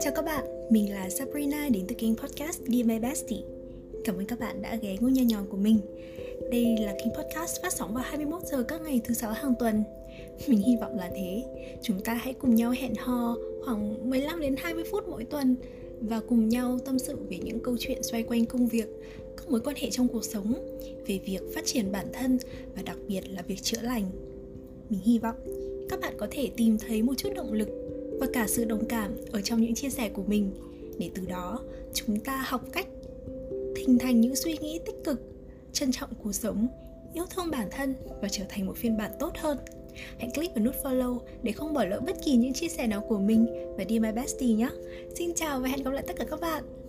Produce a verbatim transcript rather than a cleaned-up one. Chào các bạn, mình là Sabrina đến từ kênh podcast Dear My Bestie. Cảm ơn các bạn đã ghé ngôi nhà nhỏ của mình. Đây là kênh podcast phát sóng vào hai mươi mốt giờ các ngày thứ sáu hàng tuần. Mình hy vọng là thế. Chúng ta hãy cùng nhau hẹn hò khoảng mười lăm đến hai mươi phút mỗi tuần và cùng nhau tâm sự về những câu chuyện xoay quanh công việc, các mối quan hệ trong cuộc sống, về việc phát triển bản thân và đặc biệt là việc chữa lành. Mình hy vọng các bạn có thể tìm thấy một chút động lực và cả sự đồng cảm ở trong những chia sẻ của mình, để từ đó chúng ta học cách hình thành những suy nghĩ tích cực, trân trọng cuộc sống, yêu thương bản thân và trở thành một phiên bản tốt hơn. Hãy click vào nút follow để không bỏ lỡ bất kỳ những chia sẻ nào của mình và Dear My Bestie nhé. Xin chào và hẹn gặp lại tất cả các bạn.